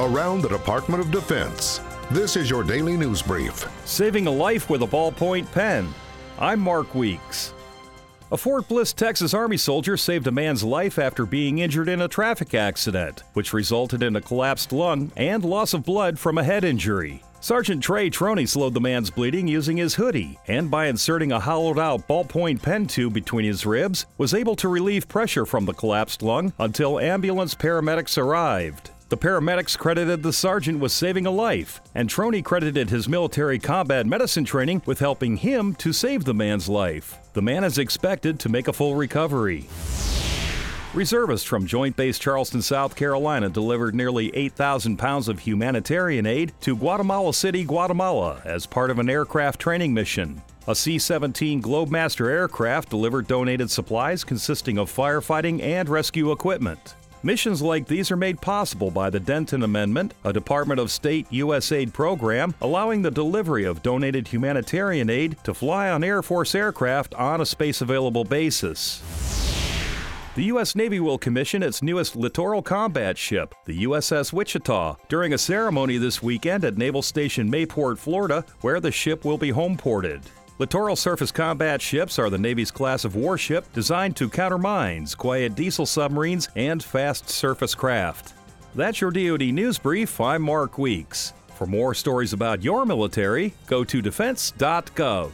Around the Department of Defense, this is your daily news brief. Saving a life with a ballpoint pen. I'm Mark Weeks. A Fort Bliss, Texas Army soldier saved a man's life after being injured in a traffic accident, which resulted in a collapsed lung and loss of blood from a head injury. Sergeant Trey Troni slowed the man's bleeding using his hoodie, and by inserting a hollowed-out ballpoint pen tube between his ribs, was able to relieve pressure from the collapsed lung until ambulance paramedics arrived. The paramedics credited the sergeant with saving a life, and Troni credited his military combat medicine training with helping him to save the man's life. The man is expected to make a full recovery. Reservists from Joint Base Charleston, South Carolina delivered nearly 8,000 pounds of humanitarian aid to Guatemala City, Guatemala, as part of an aircraft training mission. A C-17 Globemaster aircraft delivered donated supplies consisting of firefighting and rescue equipment. Missions like these are made possible by the Denton Amendment, a Department of State USAID program allowing the delivery of donated humanitarian aid to fly on Air Force aircraft on a space-available basis. The U.S. Navy will commission its newest littoral combat ship, the USS Wichita, during a ceremony this weekend at Naval Station Mayport, Florida, where the ship will be homeported. Littoral surface combat ships are the Navy's class of warship designed to counter mines, quiet diesel submarines, and fast surface craft. That's your DoD News Brief. I'm Mark Weeks. For more stories about your military, go to defense.gov.